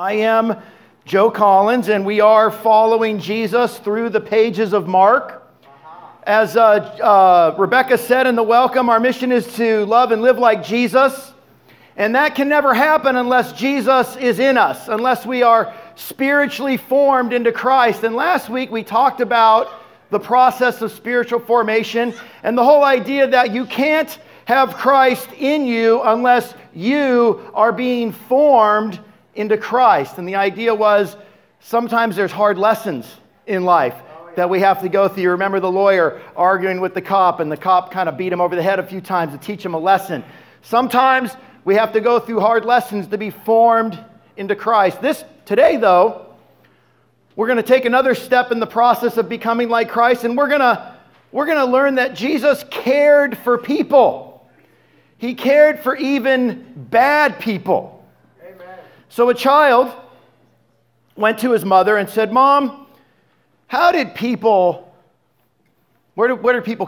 I am Joe Collins, and we are following Jesus through the pages of Mark. As Rebecca said in the welcome, our mission is to love and live like Jesus. And that can never happen unless Jesus is in us, unless we are spiritually formed into Christ. And last week we talked about the process of spiritual formation and the whole idea that you can't have Christ in you unless you are being formed into Christ. And the idea was sometimes there's hard lessons in life that we have to go through. You remember the lawyer arguing with the cop, and the cop kind of beat him over the head a few times to teach him a lesson. Sometimes we have to go through hard lessons to be formed into Christ. Today, though, we're going to take another step in the process of becoming like Christ, and we're going to learn that Jesus cared for people. He cared for even bad people. Amen. So a child went to his mother and said, "Mom, where did people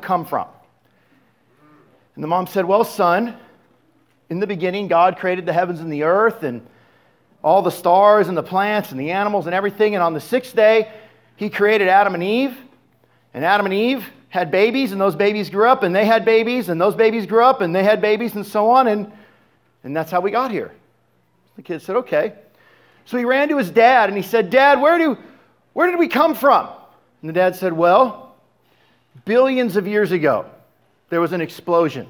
come from?" And the mom said, "Well, son, in the beginning, God created the heavens and the earth and all the stars and the plants and the animals and everything. And on the sixth day, he created Adam and Eve. And Adam and Eve had babies, and those babies grew up, and they had babies, and those babies grew up, and they had babies, and so on. And that's how we got here." The kid said, "Okay." So he ran to his dad, and he said, "Dad, where did we come from?" And the dad said, "Well, billions of years ago, there was an explosion.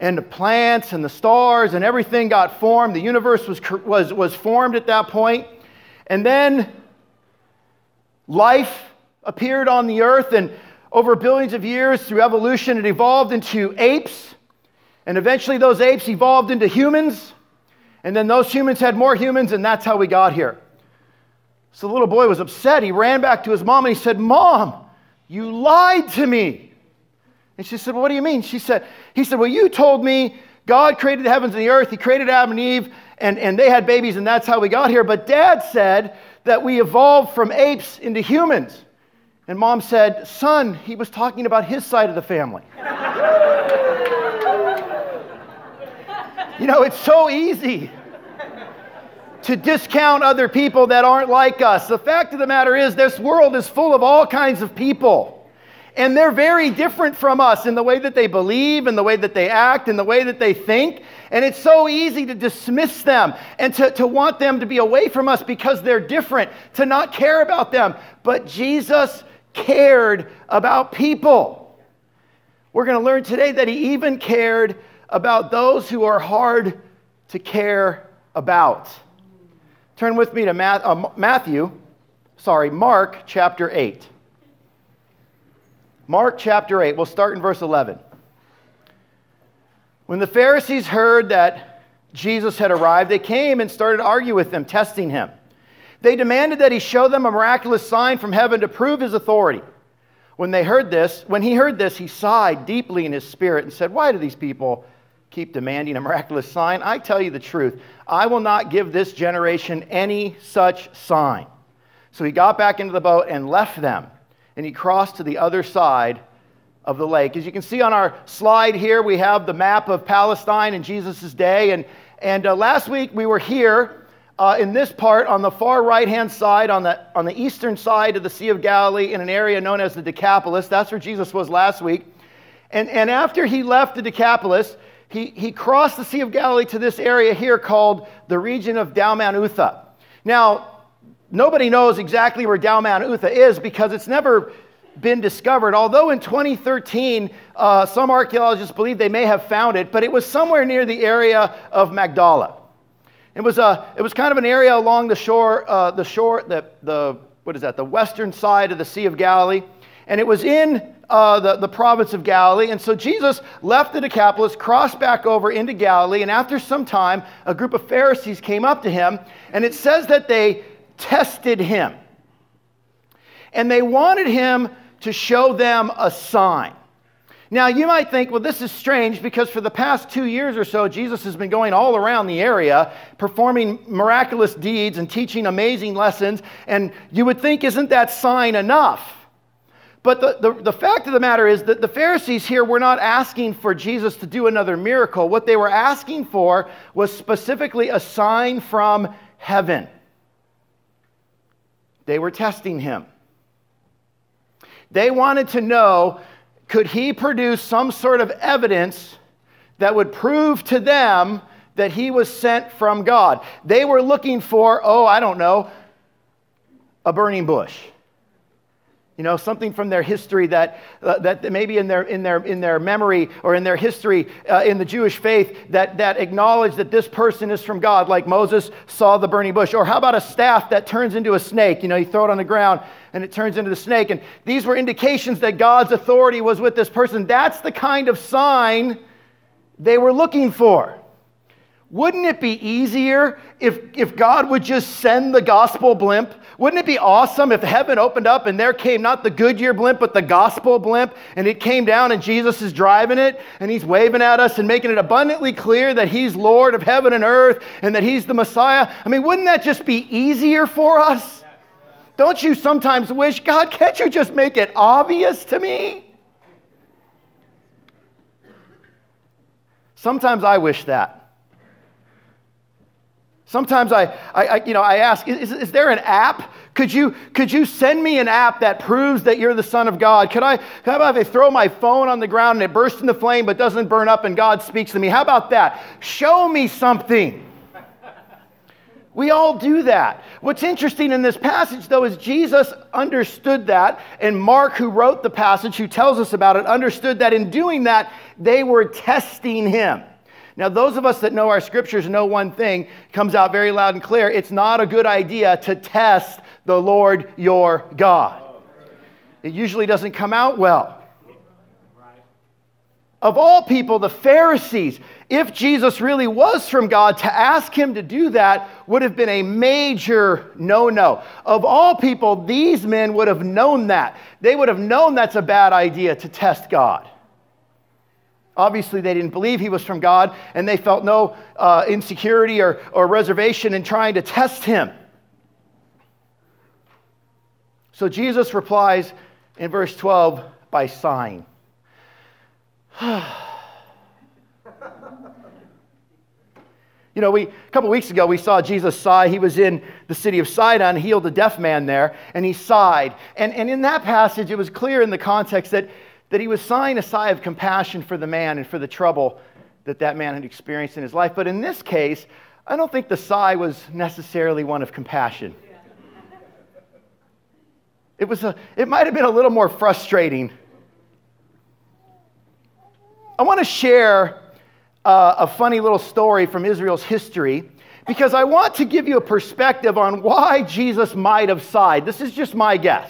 And the plants and the stars and everything got formed. The universe was formed at that point. And then life appeared on the earth. And over billions of years through evolution, it evolved into apes. And eventually those apes evolved into humans. And then those humans had more humans. And that's how we got here." So the little boy was upset. He ran back to his mom and he said, "Mom, you lied to me." And she said, "Well, what do you mean?" He said, "Well, you told me God created the heavens and the earth. He created Adam and Eve, and they had babies, and that's how we got here. But Dad said that we evolved from apes into humans." And Mom said, "Son, he was talking about his side of the family." You know, it's so easy to discount other people that aren't like us. The fact of the matter is this world is full of all kinds of people. And they're very different from us in the way that they believe, in the way that they act, in the way that they think. And it's so easy to dismiss them and to want them to be away from us because they're different, to not care about them. But Jesus cared about people. We're going to learn today that he even cared about those who are hard to care about. Turn with me to Mark chapter 8. Mark chapter 8, we'll start in verse 11. When the Pharisees heard that Jesus had arrived, they came and started to argue with him, testing him. They demanded that he show them a miraculous sign from heaven to prove his authority. When he heard this, he sighed deeply in his spirit and said, "Why do these people keep demanding a miraculous sign? I tell you the truth, I will not give this generation any such sign." So he got back into the boat and left them. And he crossed to the other side of the lake. As you can see on our slide here, we have the map of Palestine in Jesus' day. And last week we were here in this part on the far right-hand side, on the eastern side of the Sea of Galilee in an area known as the Decapolis. That's where Jesus was last week. And after he left the Decapolis, he crossed the Sea of Galilee to this area here called the region of Dalmanutha. Now, nobody knows exactly where Dalmanutha is because it's never been discovered, although in 2013, some archaeologists believe they may have found it, but it was somewhere near the area of Magdala. It was kind of an area along the western side of the Sea of Galilee, and it was in the province of Galilee. And so Jesus left the Decapolis, crossed back over into Galilee, and after some time, a group of Pharisees came up to him, and it says that they tested him. And they wanted him to show them a sign. Now you might think, well, this is strange because for the past 2 years or so, Jesus has been going all around the area, performing miraculous deeds and teaching amazing lessons. And you would think, isn't that sign enough? But the fact of the matter is that the Pharisees here were not asking for Jesus to do another miracle. What they were asking for was specifically a sign from heaven. They were testing him. They wanted to know, could he produce some sort of evidence that would prove to them that he was sent from God? They were looking for, a burning bush. Something from their history that maybe in their memory or in their history in the Jewish faith that acknowledged that this person is from God, like Moses saw the burning bush. Or how about a staff that turns into a snake? You throw it on the ground and it turns into the snake. And these were indications that God's authority was with this person. That's the kind of sign they were looking for. Wouldn't it be easier if God would just send the gospel blimp? Wouldn't it be awesome if heaven opened up and there came not the Goodyear blimp, but the gospel blimp, and it came down and Jesus is driving it, and he's waving at us and making it abundantly clear that he's Lord of heaven and earth and that he's the Messiah? Wouldn't that just be easier for us? Don't you sometimes wish, God, can't you just make it obvious to me? Sometimes I wish that. Sometimes I ask, is there an app? Could you send me an app that proves that you're the Son of God? How about if I throw my phone on the ground and it bursts into flame but doesn't burn up and God speaks to me? How about that? Show me something. We all do that. What's interesting in this passage, though, is Jesus understood that, and Mark, who wrote the passage, who tells us about it, understood that in doing that, they were testing him. Now, those of us that know our scriptures know one thing comes out very loud and clear. It's not a good idea to test the Lord your God. It usually doesn't come out well. Of all people, the Pharisees, if Jesus really was from God, to ask him to do that would have been a major no-no. Of all people, these men would have known that. They would have known that's a bad idea to test God. Obviously, they didn't believe he was from God, and they felt no insecurity or reservation in trying to test him. So Jesus replies in verse 12 by sign. A couple weeks ago, we saw Jesus sigh. He was in the city of Sidon, healed a deaf man there, and he sighed. And in that passage, it was clear in the context that he was sighing a sigh of compassion for the man and for the trouble that man had experienced in his life. But in this case, I don't think the sigh was necessarily one of compassion. It might have been a little more frustrating. I want to share a funny little story from Israel's history, because I want to give you a perspective on why Jesus might have sighed. This is just my guess.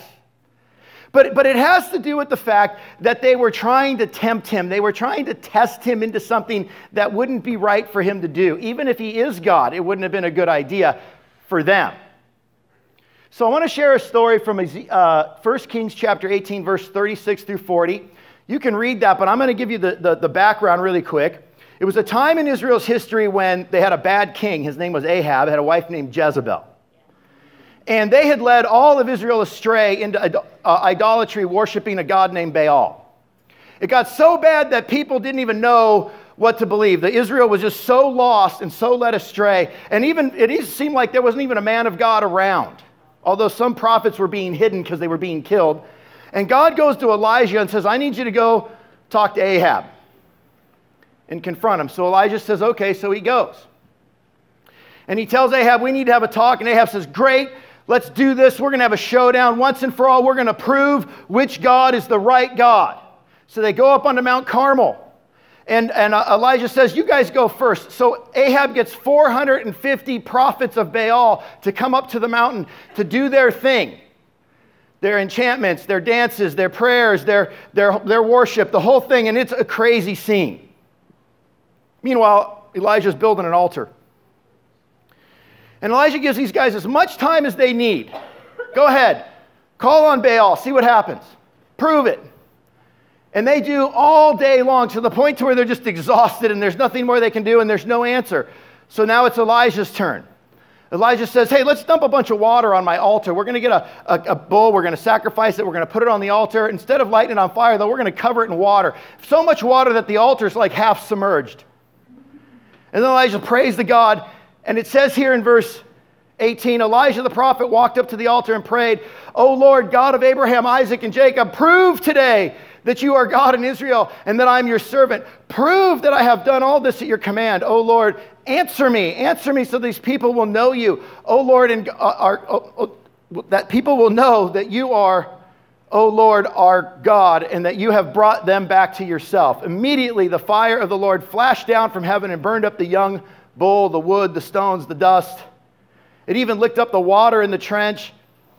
But it has to do with the fact that they were trying to tempt him. They were trying to test him into something that wouldn't be right for him to do. Even if he is God, it wouldn't have been a good idea for them. So I want to share a story from 1 Kings chapter 18, verse 36 through 40. You can read that, but I'm going to give you the background really quick. It was a time in Israel's history when they had a bad king. His name was Ahab. He had a wife named Jezebel. And they had led all of Israel astray into idolatry, worshiping a god named Baal. It got so bad that people didn't even know what to believe. The Israel was just so lost and so led astray. And even it seemed like there wasn't even a man of God around, although some prophets were being hidden because they were being killed. And God goes to Elijah and says, I need you to go talk to Ahab and confront him. So Elijah says, okay, so he goes. And he tells Ahab, we need to have a talk. And Ahab says, great. Let's do this. We're going to have a showdown. Once and for all, we're going to prove which God is the right God. So they go up onto Mount Carmel. And Elijah says, you guys go first. So Ahab gets 450 prophets of Baal to come up to the mountain to do their thing. Their enchantments, their dances, their prayers, their worship, the whole thing. And it's a crazy scene. Meanwhile, Elijah's building an altar. And Elijah gives these guys as much time as they need. Go ahead. Call on Baal. See what happens. Prove it. And they do all day long to the point to where they're just exhausted and there's nothing more they can do and there's no answer. So now it's Elijah's turn. Elijah says, hey, let's dump a bunch of water on my altar. We're going to get a bull. We're going to sacrifice it. We're going to put it on the altar. Instead of lighting it on fire, though, we're going to cover it in water. So much water that the altar is like half submerged. And then Elijah prays to God. And it says here in verse 18, Elijah the prophet walked up to the altar and prayed, "O Lord, God of Abraham, Isaac, and Jacob, prove today that you are God in Israel and that I'm your servant. Prove that I have done all this at your command. O Lord, answer me so these people will know you. O Lord, and that people will know that you are, O Lord, our God, and that you have brought them back to yourself." Immediately the fire of the Lord flashed down from heaven and burned up the young bull, the wood, the stones, the dust. It even licked up the water in the trench.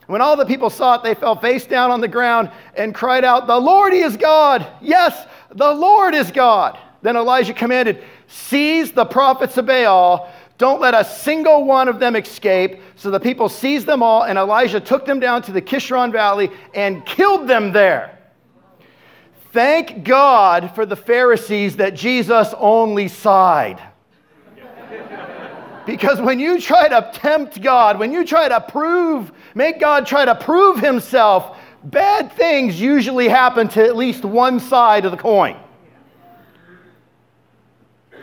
When all the people saw it, they fell face down on the ground and cried out, "The Lord is God! Yes, the Lord is God!" Then Elijah commanded, "Seize the prophets of Baal. Don't let a single one of them escape." So the people seized them all, and Elijah took them down to the Kishron Valley and killed them there. Thank God for the Pharisees that Jesus only sighed. Because when you try to tempt God, when you try to make God try to prove himself, bad things usually happen to at least one side of the coin.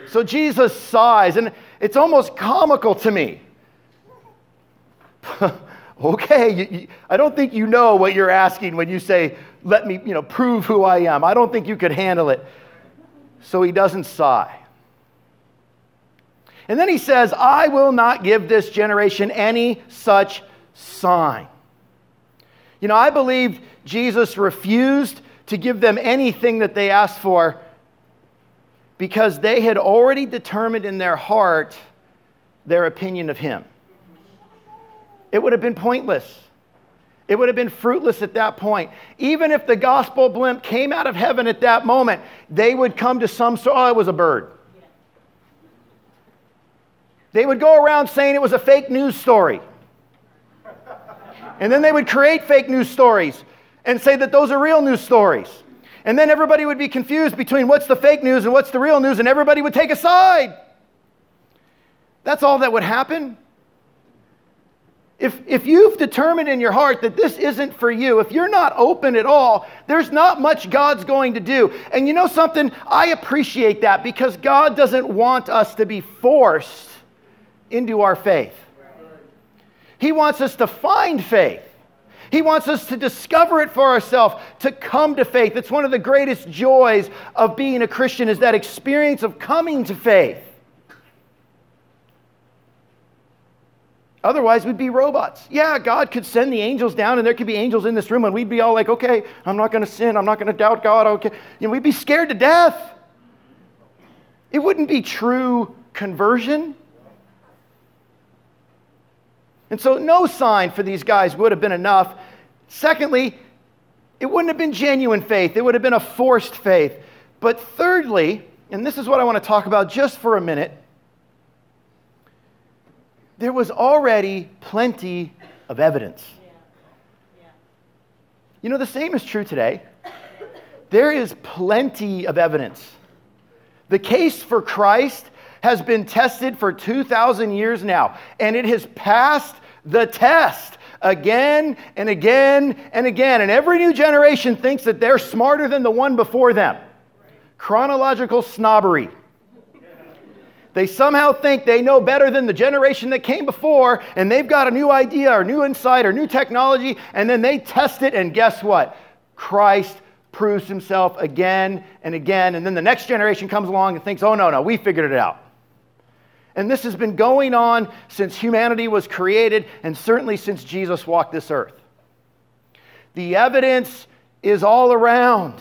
So Jesus sighs, and it's almost comical to me. Okay, I don't think you know what you're asking when you say, "Let me, prove who I am." I don't think you could handle it. So he doesn't sigh. And then he says, "I will not give this generation any such sign." I believe Jesus refused to give them anything that they asked for because they had already determined in their heart their opinion of him. It would have been pointless. It would have been fruitless at that point. Even if the gospel blimp came out of heaven at that moment, they would come to some sort, "Oh, it was a bird." They would go around saying it was a fake news story. And then they would create fake news stories and say that those are real news stories. And then everybody would be confused between what's the fake news and what's the real news, and everybody would take a side. That's all that would happen. If you've determined in your heart that this isn't for you, if you're not open at all, there's not much God's going to do. And you know something? I appreciate that, because God doesn't want us to be forced into our faith. He wants us to find faith. He wants us to discover it for ourselves, to come to faith. It's one of the greatest joys of being a Christian, is that experience of coming to faith. Otherwise, we'd be robots. Yeah, God could send the angels down, and there could be angels in this room, and we'd be all like, "Okay, I'm not going to sin. I'm not going to doubt God. Okay." We'd be scared to death. It wouldn't be true conversion. And so no sign for these guys would have been enough. Secondly, it wouldn't have been genuine faith. It would have been a forced faith. But thirdly, and this is what I want to talk about just for a minute, there was already plenty of evidence. The same is true today. There is plenty of evidence. The case for Christ has been tested for 2,000 years now, and it has passed the test again and again and again. And every new generation thinks that they're smarter than the one before them. Chronological snobbery. They somehow think they know better than the generation that came before, and they've got a new idea or new insight or new technology, and then they test it, and guess what? Christ proves himself again and again. And then the next generation comes along and thinks, "Oh, no, we figured it out." And this has been going on since humanity was created, and certainly since Jesus walked this earth. The evidence is all around.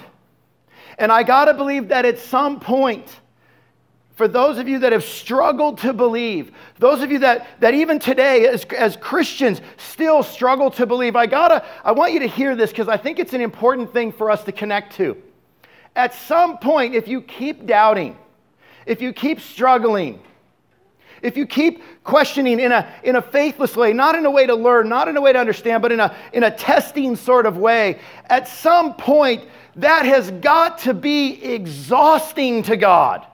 And I got to believe that at some point, for those of you that have struggled to believe, those of you that even today as Christians still struggle to believe, I want you to hear this, because I think it's an important thing for us to connect to. At some point, if you keep doubting, if you keep struggling, if you keep questioning in a faithless way, not in a way to learn, not in a way to understand, but in a testing sort of way, at some point, that has got to be exhausting to God.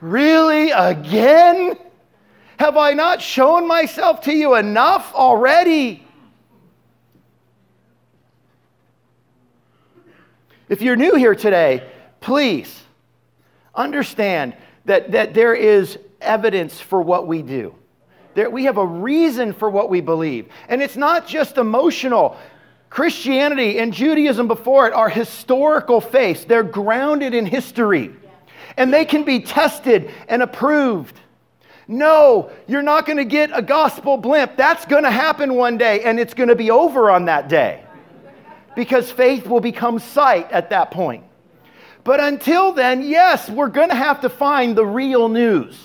"Really? Again? Have I not shown myself to you enough already?" If you're new here today, please understand that there is evidence for what we do. We have a reason for what we believe. And it's not just emotional. Christianity and Judaism before it are historical faiths. They're grounded in history. And they can be tested and approved. No, you're not going to get a gospel blimp. That's going to happen one day, and it's going to be over on that day. Because faith will become sight at that point. But until then, yes, we're going to have to find the real news.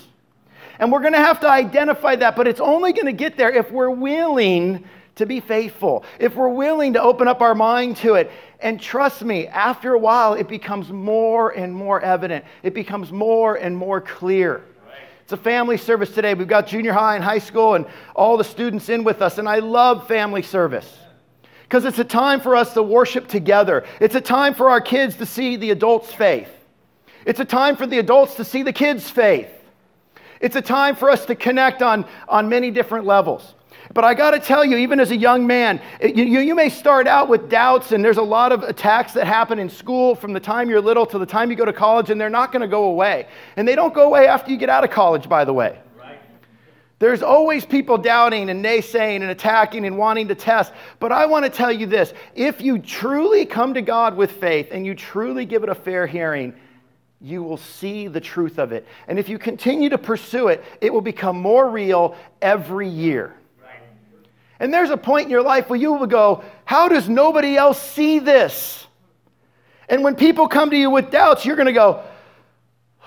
And we're going to have to identify that, but it's only going to get there if we're willing to be faithful, if we're willing to open up our mind to it. And trust me, after a while, it becomes more and more evident. It becomes more and more clear. Right. It's a family service today. We've got junior high and high school and all the students in with us. And I love family service because it's a time for us to worship together. It's a time for our kids to see the adults' faith. It's a time for the adults to see the kids' faith. It's a time for us to connect on many different levels. But I got to tell you, even as a young man, you may start out with doubts, and there's a lot of attacks that happen in school from the time you're little to the time you go to college, and they're not going to go away. And they don't go away after you get out of college, by the way. Right. There's always people doubting and naysaying and attacking and wanting to test. But I want to tell you this. If you truly come to God with faith and you truly give it a fair hearing, you will see the truth of it. And if you continue to pursue it, it will become more real every year. Right. And there's a point in your life where you will go, how does nobody else see this? And when people come to you with doubts, you're going to go,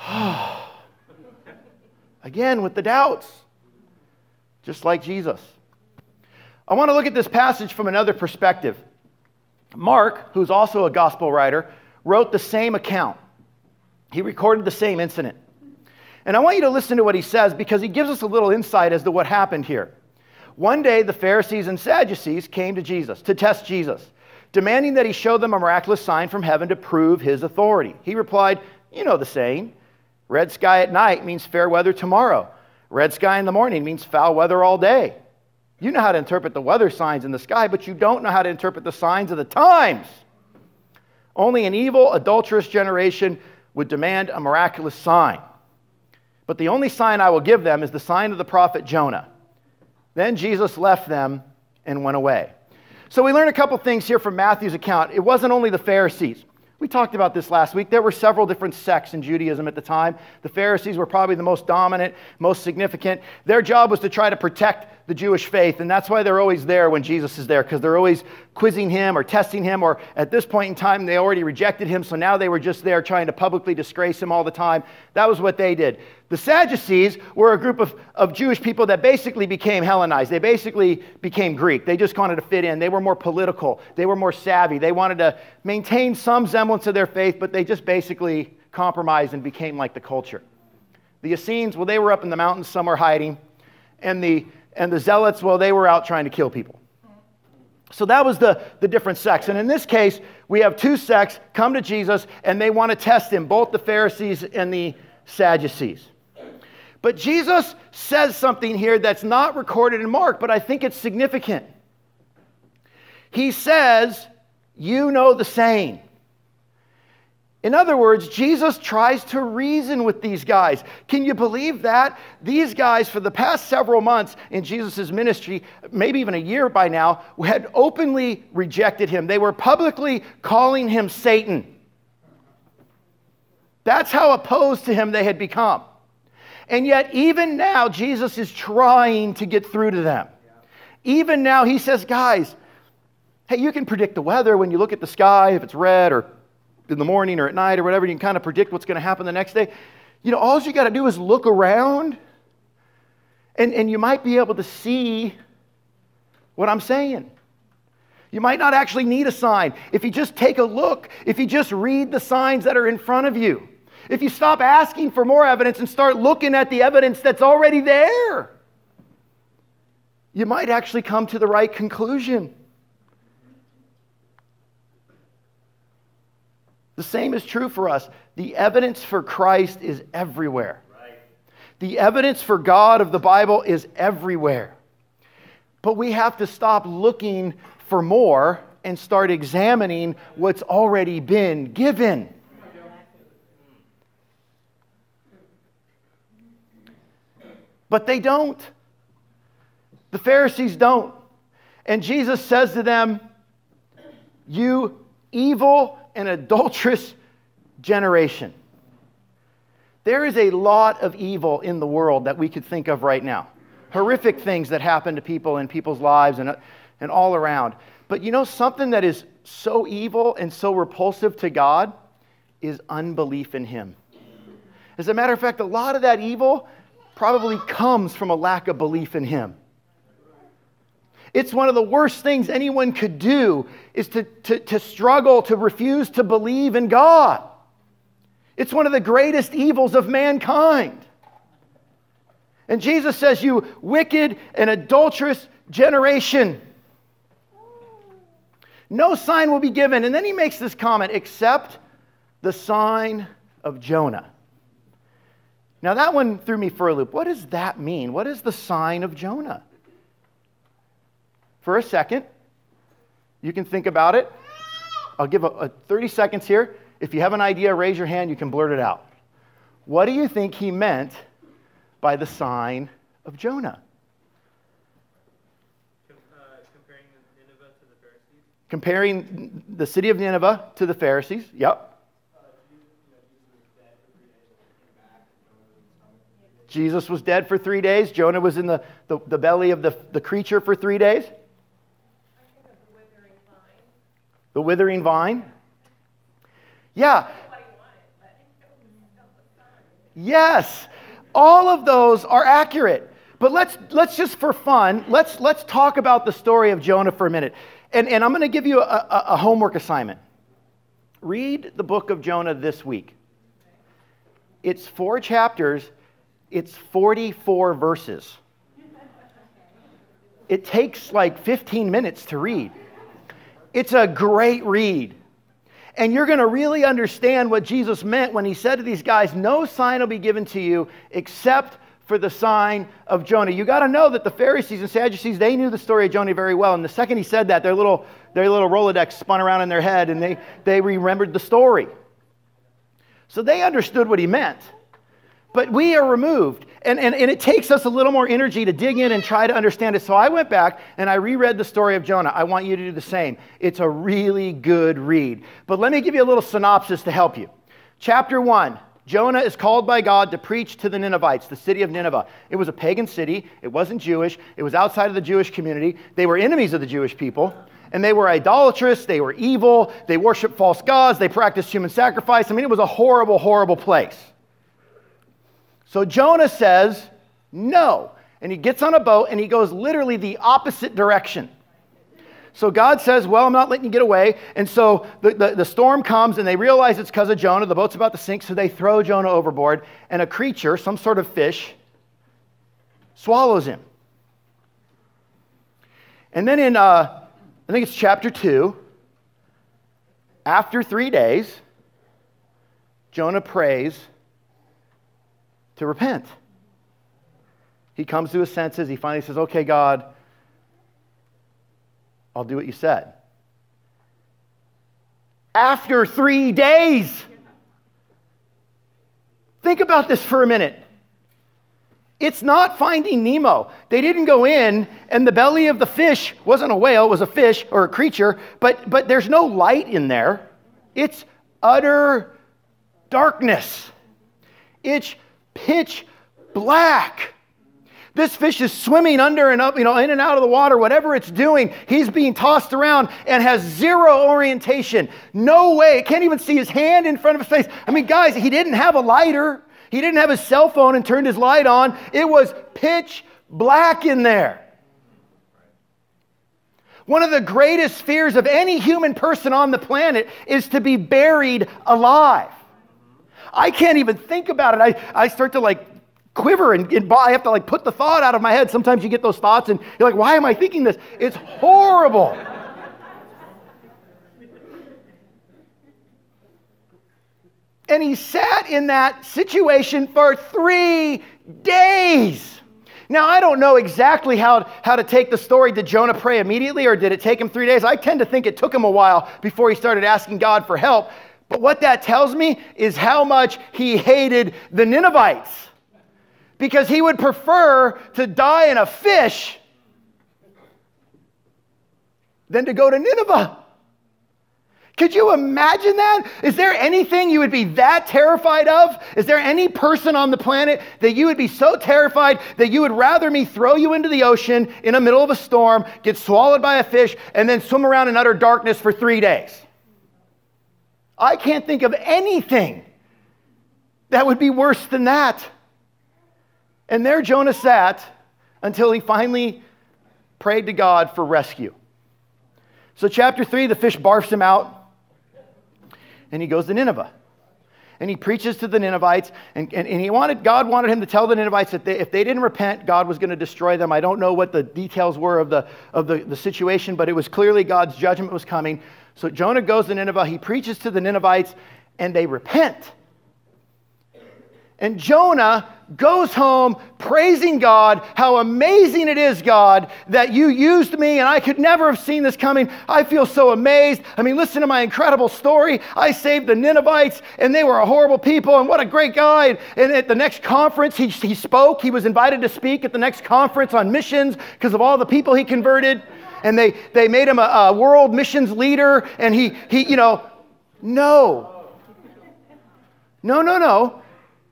oh, again with the doubts, just like Jesus. I want to look at this passage from another perspective. Mark, who's also a gospel writer, wrote the same account. He recorded the same incident. And I want you to listen to what he says because he gives us a little insight as to what happened here. One day, the Pharisees and Sadducees came to Jesus to test Jesus, demanding that he show them a miraculous sign from heaven to prove his authority. He replied, you know the saying, red sky at night means fair weather tomorrow. Red sky in the morning means foul weather all day. You know how to interpret the weather signs in the sky, but you don't know how to interpret the signs of the times. Only an evil, adulterous generation would demand a miraculous sign. But the only sign I will give them is the sign of the prophet Jonah. Then Jesus left them and went away. So we learn a couple things here from Matthew's account. It wasn't only the Pharisees. We talked about this last week. There were several different sects in Judaism at the time. The Pharisees were probably the most dominant, most significant. Their job was to try to protect the Jewish faith, and that's why they're always there when Jesus is there, because they're always quizzing him or testing him, or at this point in time, they already rejected him, so now they were just there trying to publicly disgrace him all the time. That was what they did. The Sadducees were a group of Jewish people that basically became Hellenized. They basically became Greek. They just wanted to fit in. They were more political. They were more savvy. They wanted to maintain some semblance of their faith, but they just basically compromised and became like the culture. The Essenes, well, they were up in the mountains somewhere hiding, and the Zealots, well, they were out trying to kill people. So that was the different sects. And in this case, we have two sects come to Jesus, and they want to test him, both the Pharisees and the Sadducees. But Jesus says something here that's not recorded in Mark, but I think it's significant. He says, you know the saying. In other words, Jesus tries to reason with these guys. Can you believe that? These guys, for the past several months in Jesus' ministry, maybe even a year by now, had openly rejected him. They were publicly calling him Satan. That's how opposed to him they had become. And yet, even now, Jesus is trying to get through to them. Even now, he says, guys, hey, you can predict the weather when you look at the sky, if it's red or in the morning or at night or whatever, you can kind of predict what's going to happen the next day. You know, all you got to do is look around and you might be able to see what I'm saying. You might not actually need a sign. If you just take a look, if you just read the signs that are in front of you, if you stop asking for more evidence and start looking at the evidence that's already there, you might actually come to the right conclusion. The same is true for us. The evidence for Christ is everywhere. Right. The evidence for God of the Bible is everywhere. But we have to stop looking for more and start examining what's already been given. But they don't. The Pharisees don't. And Jesus says to them, "You evil and adulterous generation." There is a lot of evil in the world that we could think of right now. Horrific things that happen to people in people's lives and all around. But you know something that is so evil and so repulsive to God is unbelief in Him. As a matter of fact, a lot of that evil probably comes from a lack of belief in Him. It's one of the worst things anyone could do is to struggle, to refuse to believe in God. It's one of the greatest evils of mankind. And Jesus says, "You wicked and adulterous generation." No sign will be given. And then he makes this comment, except the sign of Jonah. Now that one threw me for a loop. What does that mean? What is the sign of Jonah? For a second, you can think about it. I'll give a 30 seconds here. If you have an idea, raise your hand, you can blurt it out. What do you think he meant by the sign of Jonah? Comparing Nineveh to the Pharisees. Comparing the city of Nineveh to the Pharisees, yep. Jesus was dead for 3 days. Jonah was in the belly of the creature for 3 days. The withering vine. Yeah. Yes. All of those are accurate. But let's just for fun, let's talk about the story of Jonah for a minute. And I'm going to give you a homework assignment. Read the book of Jonah this week. It's 4 chapters. It's 44 verses. It takes like 15 minutes to read. It's a great read. And you're going to really understand what Jesus meant when he said to these guys, "No sign will be given to you except for the sign of Jonah." You got to know that the Pharisees and Sadducees, they knew the story of Jonah very well. And the second he said that, their little Rolodex spun around in their head and they remembered the story. So they understood what he meant. But we are removed, and it takes us a little more energy to dig in and try to understand it. So I went back, and I reread the story of Jonah. I want you to do the same. It's a really good read. But let me give you a little synopsis to help you. Chapter 1, Jonah is called by God to preach to the Ninevites, the city of Nineveh. It was a pagan city. It wasn't Jewish. It was outside of the Jewish community. They were enemies of the Jewish people. And they were idolatrous. They were evil. They worshiped false gods. They practiced human sacrifice. I mean, it was a horrible, horrible place. So Jonah says, "No." And he gets on a boat and he goes literally the opposite direction. So God says, "Well, I'm not letting you get away." And so the storm comes and they realize it's because of Jonah. The boat's about to sink, so they throw Jonah overboard. And a creature, some sort of fish, swallows him. And then in, I think it's chapter 2, after 3 days, Jonah prays to repent. He comes to his senses. He finally says, "Okay, God, I'll do what you said." After 3 days. Think about this for a minute. It's not Finding Nemo. They didn't go in, and the belly of the fish wasn't a whale, it was a fish or a creature, but there's no light in there. It's utter darkness. It's pitch black. This fish is swimming under and up, in and out of the water, whatever it's doing. He's being tossed around and has zero orientation. No way. Can't even see his hand in front of his face. I mean, guys, he didn't have a lighter. He didn't have his cell phone and turned his light on. It was pitch black in there. One of the greatest fears of any human person on the planet is to be buried alive. I can't even think about it. I start to quiver and I have to put the thought out of my head. Sometimes you get those thoughts and you're like, why am I thinking this? It's horrible. And he sat in that situation for 3 days. Now, I don't know exactly how to take the story. Did Jonah pray immediately or did it take him 3 days? I tend to think it took him a while before he started asking God for help. But what that tells me is how much he hated the Ninevites, because he would prefer to die in a fish than to go to Nineveh. Could you imagine that? Is there anything you would be that terrified of? Is there any person on the planet that you would be so terrified that you would rather me throw you into the ocean in the middle of a storm, get swallowed by a fish, and then swim around in utter darkness for 3 days? I can't think of anything that would be worse than that. And there Jonah sat until he finally prayed to God for rescue. So chapter 3, the fish barfs him out. And he goes to Nineveh. And he preaches to the Ninevites. And God wanted him to tell the Ninevites that if they didn't repent, God was going to destroy them. I don't know what the details were of the situation, but it was clearly God's judgment was coming. So Jonah goes to Nineveh. He preaches to the Ninevites, and they repent. And Jonah goes home praising God. How amazing it is, God, that you used me, and I could never have seen this coming. I feel so amazed. I mean, listen to my incredible story. I saved the Ninevites, and they were a horrible people, and what a great guy. And at the next conference, he spoke. He was invited to speak at the next conference on missions because of all the people he converted. And they made him a world missions leader, and No.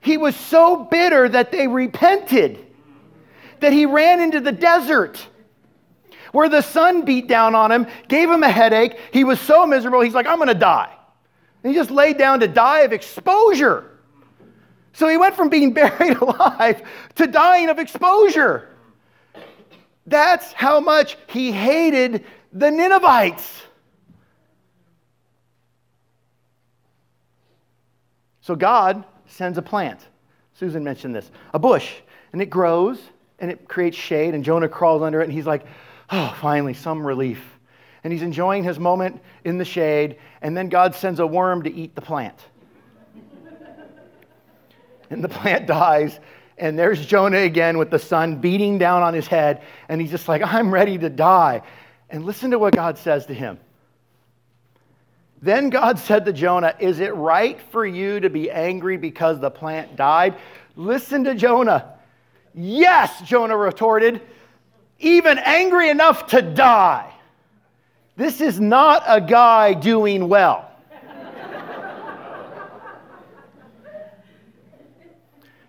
He was so bitter that they repented, that he ran into the desert where the sun beat down on him, gave him a headache. He was so miserable, he's like, I'm going to die. And he just laid down to die of exposure. So he went from being buried alive to dying of exposure. That's how much he hated the Ninevites. So God sends a plant. Susan mentioned this. A bush. And it grows and it creates shade, and Jonah crawls under it, and he's like, oh, finally, some relief. And he's enjoying his moment in the shade, and then God sends a worm to eat the plant. And the plant dies, and there's Jonah again with the sun beating down on his head, and he's just like, I'm ready to die. And listen to what God says to him. Then God said to Jonah, is it right for you to be angry because the plant died? Listen to Jonah. Yes, Jonah retorted, even angry enough to die. This is not a guy doing well.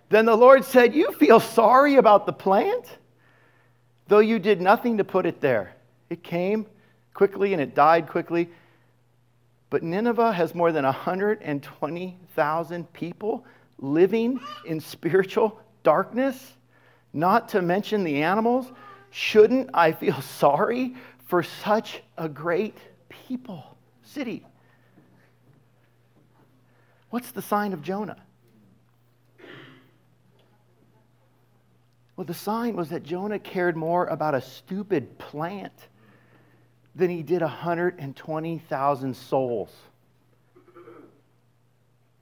Then the Lord said, you feel sorry about the plant? Though you did nothing to put it there. It came quickly and it died quickly. But Nineveh has more than 120,000 people living in spiritual darkness, not to mention the animals. Shouldn't I feel sorry for such a great city? What's the sign of Jonah? Well, the sign was that Jonah cared more about a stupid plant than he did 120,000 souls.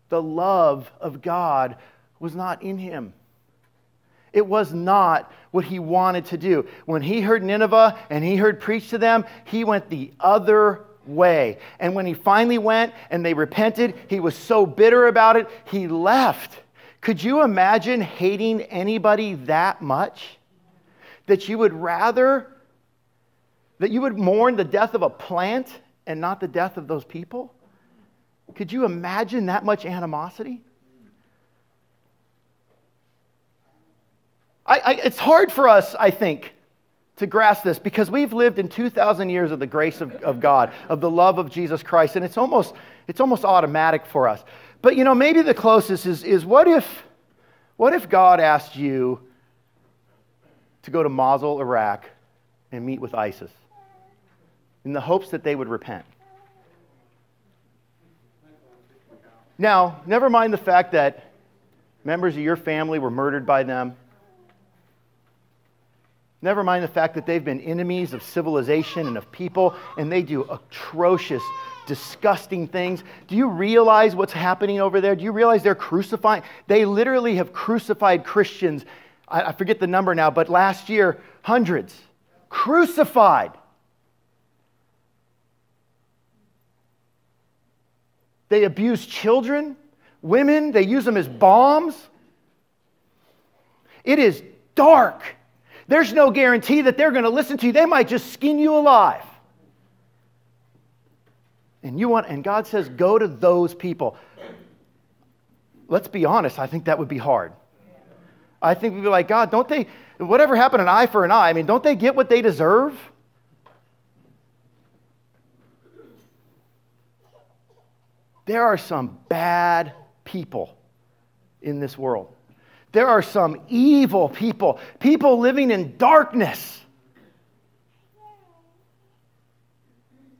The love of God was not in him. It was not what he wanted to do. When he heard Nineveh and he heard preach to them, he went the other way. And when he finally went and they repented, he was so bitter about it, he left. Could you imagine hating anybody that much? That you would rather... that you would mourn the death of a plant and not the death of those people? Could you imagine that much animosity? It's hard for us, I think, to grasp this because we've lived in 2,000 years of the grace of God, of the love of Jesus Christ, and it's almost automatic for us. But you know, maybe the closest is what if God asked you to go to Mosul, Iraq, and meet with ISIS? In the hopes that they would repent. Now, never mind the fact that members of your family were murdered by them. Never mind the fact that they've been enemies of civilization and of people, and they do atrocious, disgusting things. Do you realize what's happening over there? Do you realize they're crucifying? They literally have crucified Christians. I forget the number now, but last year, hundreds crucified. They abuse children, women. They use them as bombs. It is dark. There's no guarantee that they're going to listen to you. They might just skin you alive. And God says, go to those people. Let's be honest. I think that would be hard. I think we'd be like, God, don't they, whatever happened, an eye for an eye, I mean, don't they get what they deserve? There are some bad people in this world. There are some evil people, people living in darkness.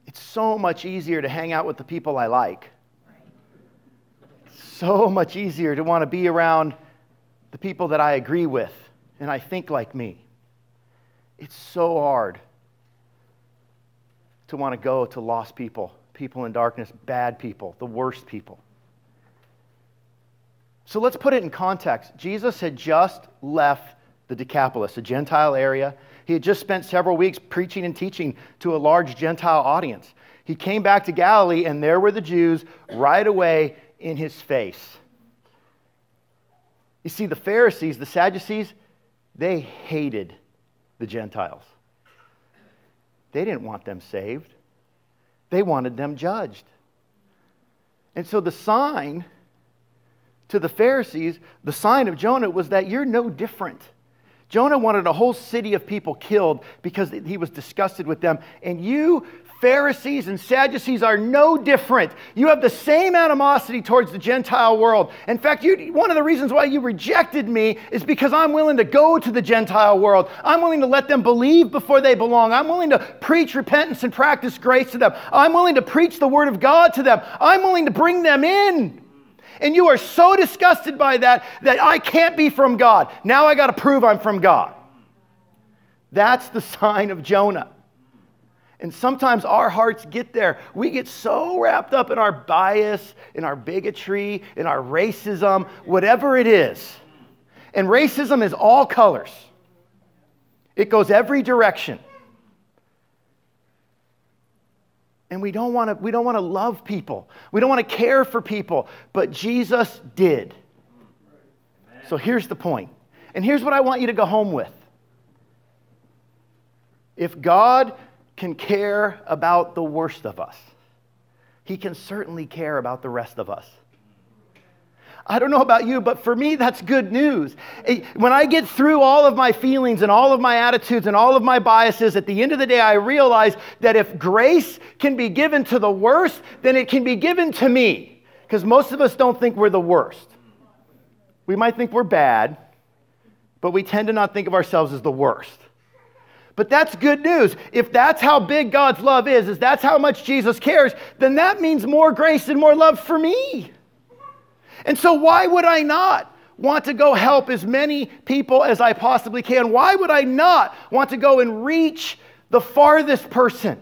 It's so much easier to hang out with the people I like. It's so much easier to want to be around the people that I agree with and I think like me. It's so hard to want to go to lost people, people in darkness, bad people, the worst people. So let's put it in context. Jesus had just left the Decapolis, a Gentile area. He had just spent several weeks preaching and teaching to a large Gentile audience. He came back to Galilee, and there were the Jews right away in his face. You see, the Pharisees, the Sadducees, they hated the Gentiles. They didn't want them saved. They wanted them judged. And so the sign to the Pharisees, the sign of Jonah, was that you're no different. Jonah wanted a whole city of people killed because he was disgusted with them. And you Pharisees and Sadducees are no different. You have the same animosity towards the Gentile world. In fact, one of the reasons why you rejected me is because I'm willing to go to the Gentile world. I'm willing to let them believe before they belong. I'm willing to preach repentance and practice grace to them. I'm willing to preach the Word of God to them. I'm willing to bring them in. And you are so disgusted by that I can't be from God. Now I got to prove I'm from God. That's the sign of Jonah. And sometimes our hearts get there. We get so wrapped up in our bias, in our bigotry, in our racism, whatever it is. And racism is all colors. It goes every direction. And we don't want to love people. We don't want to care for people. But Jesus did. Amen. So here's the point. And here's what I want you to go home with. If God can care about the worst of us, He can certainly care about the rest of us. I don't know about you, but for me, that's good news. When I get through all of my feelings and all of my attitudes and all of my biases, at the end of the day, I realize that if grace can be given to the worst, then it can be given to me. Because most of us don't think we're the worst. We might think we're bad, but we tend to not think of ourselves as the worst. But that's good news. If that's how big God's love is, if that's how much Jesus cares, then that means more grace and more love for me. And so why would I not want to go help as many people as I possibly can? Why would I not want to go and reach the farthest person?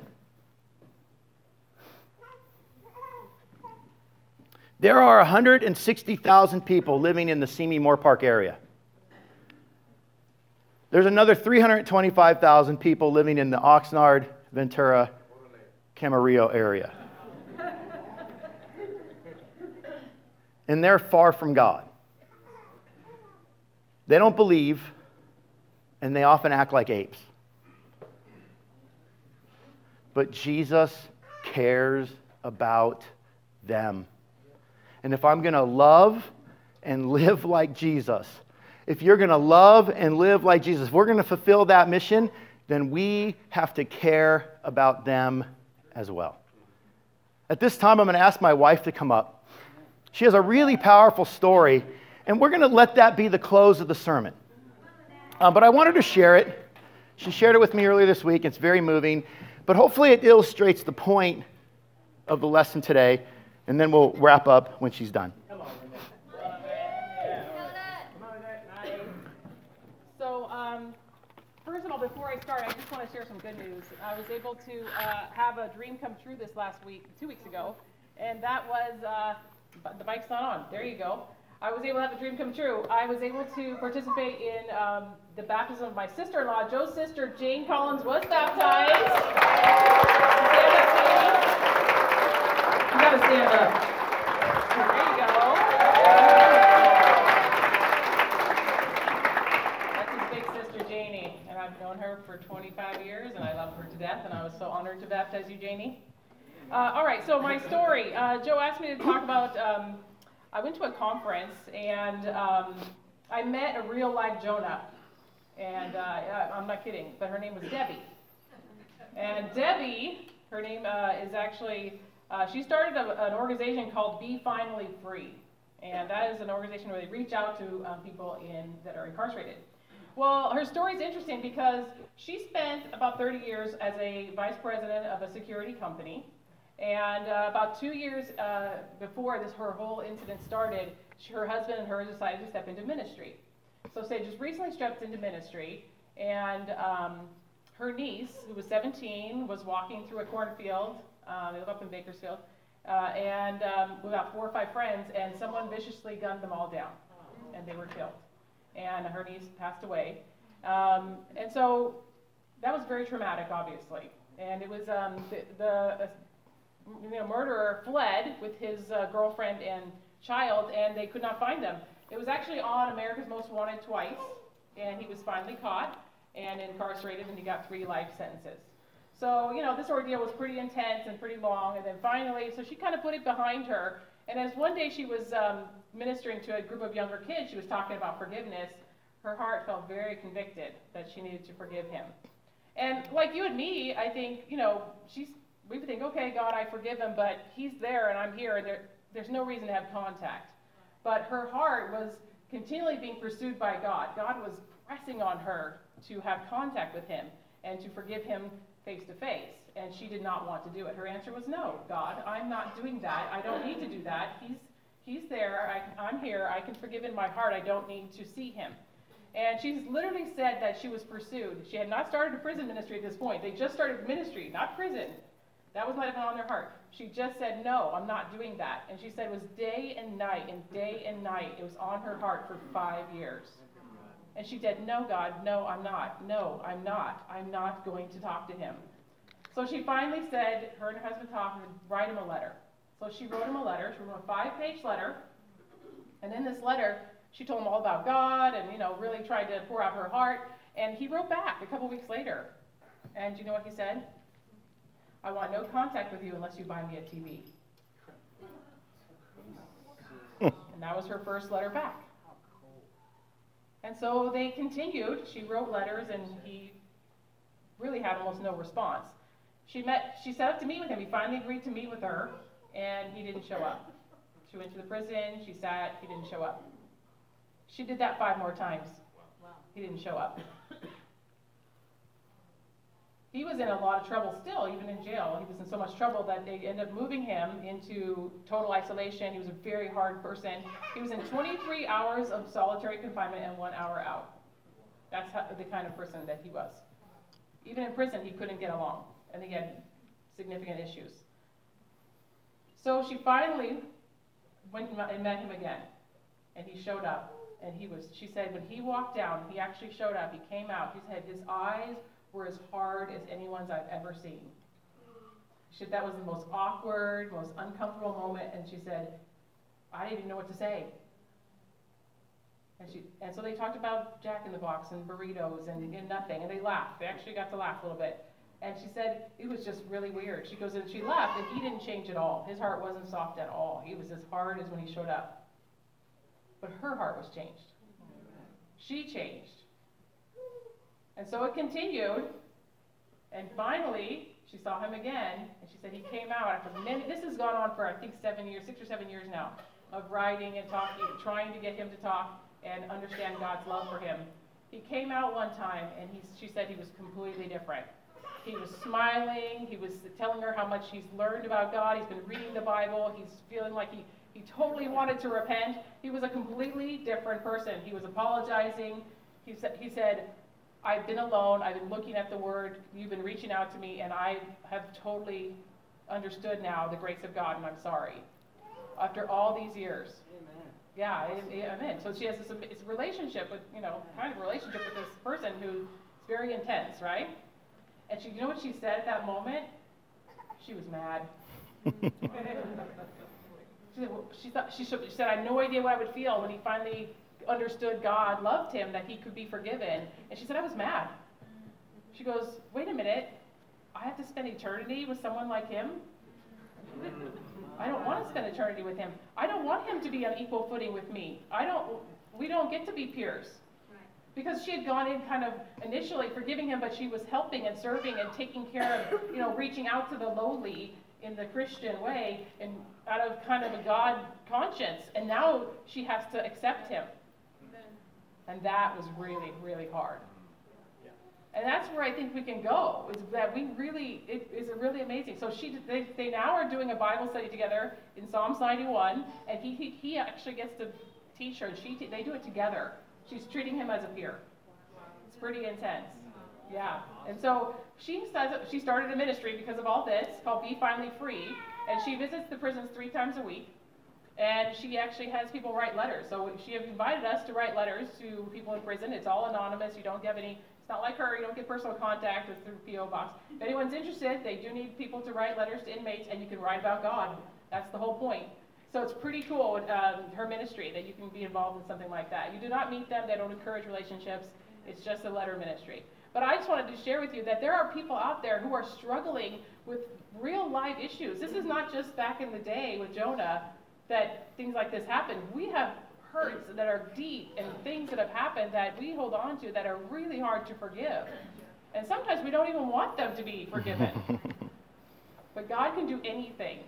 There are 160,000 people living in the Simi Moorpark area. There's another 325,000 people living in the Oxnard, Ventura, Camarillo area. And they're far from God. They don't believe, and they often act like apes. But Jesus cares about them. And if I'm going to love and live like Jesus, if you're going to love and live like Jesus, if we're going to fulfill that mission, then we have to care about them as well. At this time, I'm going to ask my wife to come up. She has a really powerful story, and we're going to let that be the close of the sermon. But I wanted to share it. She shared it with me earlier this week. It's very moving, but hopefully it illustrates the point of the lesson today, and then we'll wrap up when she's done. So, first of all, before I start, I just want to share some good news. I was able to have a dream come true this last week, 2 weeks ago, and that was... the mic's not on. There you go. I was able to have a dream come true. I was able to participate in the baptism of my sister-in-law. Joe's sister, Jane Collins, was baptized. You gotta stand up. There you go. That's his big sister, Janie, and I've known her for 25 years, and I love her to death, and I was so honored to baptize you, Janie. All right, so my story. Joe asked me to talk about, I went to a conference, and I met a real-life Jonah. And I'm not kidding, but her name was Debbie. And Debbie, her name is actually, she started an organization called Be Finally Free. And that is an organization where they reach out to people that are incarcerated. Well, her story is interesting because she spent about 30 years as a vice president of a security company. And about 2 years before her whole incident started, her husband and her decided to step into ministry. So she just recently stepped into ministry, and her niece, who was 17, was walking through a cornfield. They live up in Bakersfield, and with about 4 or 5 friends, and someone viciously gunned them all down, and they were killed. And her niece passed away, and so that was very traumatic, obviously. And it was the murderer fled with his girlfriend and child, and they could not find them. It was actually on America's Most Wanted twice, and he was finally caught and incarcerated, and he got 3 life sentences. So, you know, this ordeal was pretty intense and pretty long, and then finally, so she kind of put it behind her, and as one day she was ministering to a group of younger kids, she was talking about forgiveness, her heart felt very convicted that she needed to forgive him. And like you and me, I think, you know, we would think, okay, God, I forgive him, but he's there and I'm here, and there's no reason to have contact. But her heart was continually being pursued by God. God was pressing on her to have contact with him and to forgive him face to face. And she did not want to do it. Her answer was, no, God, I'm not doing that. I don't need to do that. He's there. I'm here. I can forgive in my heart. I don't need to see him. And she's literally said that she was pursued. She had not started a prison ministry at this point. They just started ministry, not prison. That was not even on their heart. She just said, no, I'm not doing that. And she said it was day and night. It was on her heart for 5 years. And she said, no, God, no, I'm not. No, I'm not. I'm not going to talk to him. So she finally said, her and her husband talked, and write him a letter. So she wrote him a letter. She wrote a 5-page letter. And in this letter, she told him all about God and, you know, really tried to pour out her heart. And he wrote back a couple weeks later. And do you know what he said? I want no contact with you unless you buy me a TV. And that was her first letter back. And so they continued. She wrote letters, and he really had almost no response. She set up to meet with him. He finally agreed to meet with her, and he didn't show up. She went to the prison. She sat. He didn't show up. She did that 5 more times. He didn't show up. He was in a lot of trouble still, even in jail. He was in so much trouble that they ended up moving him into total isolation. He was a very hard person. He was in 23 hours of solitary confinement and 1 hour out. That's the kind of person that he was. Even in prison, he couldn't get along, and he had significant issues. So she finally went and met him again, and he showed up. And she said, when he walked down, he actually showed up. He came out. He said his eyes were as hard as anyone's I've ever seen. She said that was the most awkward, most uncomfortable moment, and she said, I didn't even know what to say. And so they talked about Jack in the Box and burritos and nothing, and they laughed. They actually got to laugh a little bit. And she said it was just really weird. She goes, and she left, and he didn't change at all. His heart wasn't soft at all. He was as hard as when he showed up. But her heart was changed. She changed. And so it continued, and finally, she saw him again, and she said he came out after many, this has gone on for I think 6 or 7 years now, of writing and talking, trying to get him to talk and understand God's love for him. He came out one time, and she said he was completely different. He was smiling, he was telling her how much he's learned about God, he's been reading the Bible, he's feeling like he totally wanted to repent. He was a completely different person. He was apologizing. He said, I've been alone, I've been looking at the word, you've been reaching out to me, and I have totally understood now the grace of God, and I'm sorry. After all these years. Amen. Yeah, amen. So she has this relationship with, you know, kind of relationship with this person who's very intense, right? And you know what she said at that moment? She was mad. She said, I had no idea what I would feel when he finally understood God, loved him, that he could be forgiven. And she said, I was mad. She goes, wait a minute, I have to spend eternity with someone like him? I don't want to spend eternity with him. I don't want him to be on equal footing with me. We don't get to be peers. Right. Because she had gone in kind of initially forgiving him, but she was helping and serving and taking care of, reaching out to the lowly in the Christian way and out of kind of a God conscience. And now she has to accept him. And that was really, really hard. And that's where I think we can go, is that it is really amazing. So they now are doing a Bible study together in Psalms 91, and he actually gets to teach her, and they do it together. She's treating him as a peer. It's pretty intense. Yeah. And so she started a ministry because of all this called Be Finally Free, and she visits the prisons 3 times a week, and she actually has people write letters. So she has invited us to write letters to people in prison. It's all anonymous. You don't have any... It's not like her, you don't get personal contact or through P.O. Box. If anyone's interested, they do need people to write letters to inmates, and you can write about God. That's the whole point. So it's pretty cool with her ministry that you can be involved in something like that. You do not meet them, they don't encourage relationships, it's just a letter ministry. But I just wanted to share with you that there are people out there who are struggling with real life issues. This is not just back in the day with Jonah that things like this happened. We have hurts that are deep and things that have happened that we hold on to that are really hard to forgive. And sometimes we don't even want them to be forgiven. But God can do anything,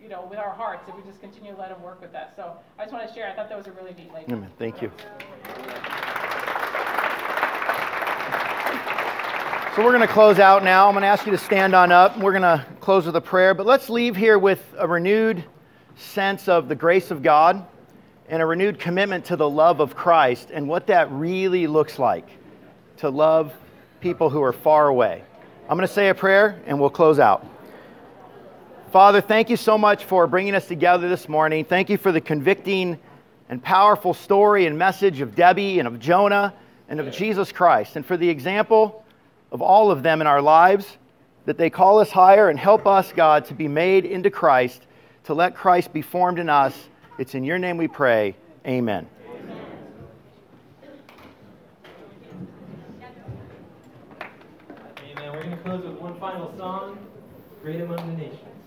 with our hearts if we just continue to let him work with us. So I just want to share. I thought that was a really neat lady. Amen. Thank you. So we're going to close out now. I'm going to ask you to stand on up. We're going to close with a prayer. But let's leave here with a renewed sense of the grace of God and a renewed commitment to the love of Christ and what that really looks like to love people who are far away. I'm going to say a prayer and we'll close out. Father, thank you so much for bringing us together this morning. Thank you for the convicting and powerful story and message of Debbie and of Jonah and of Jesus Christ, and for the example of all of them in our lives, that they call us higher and help us, God, to be made into Christ, to let Christ be formed in us. It's in your name we pray. Amen. Amen. We're going to close with one final song, Freedom of the Nations.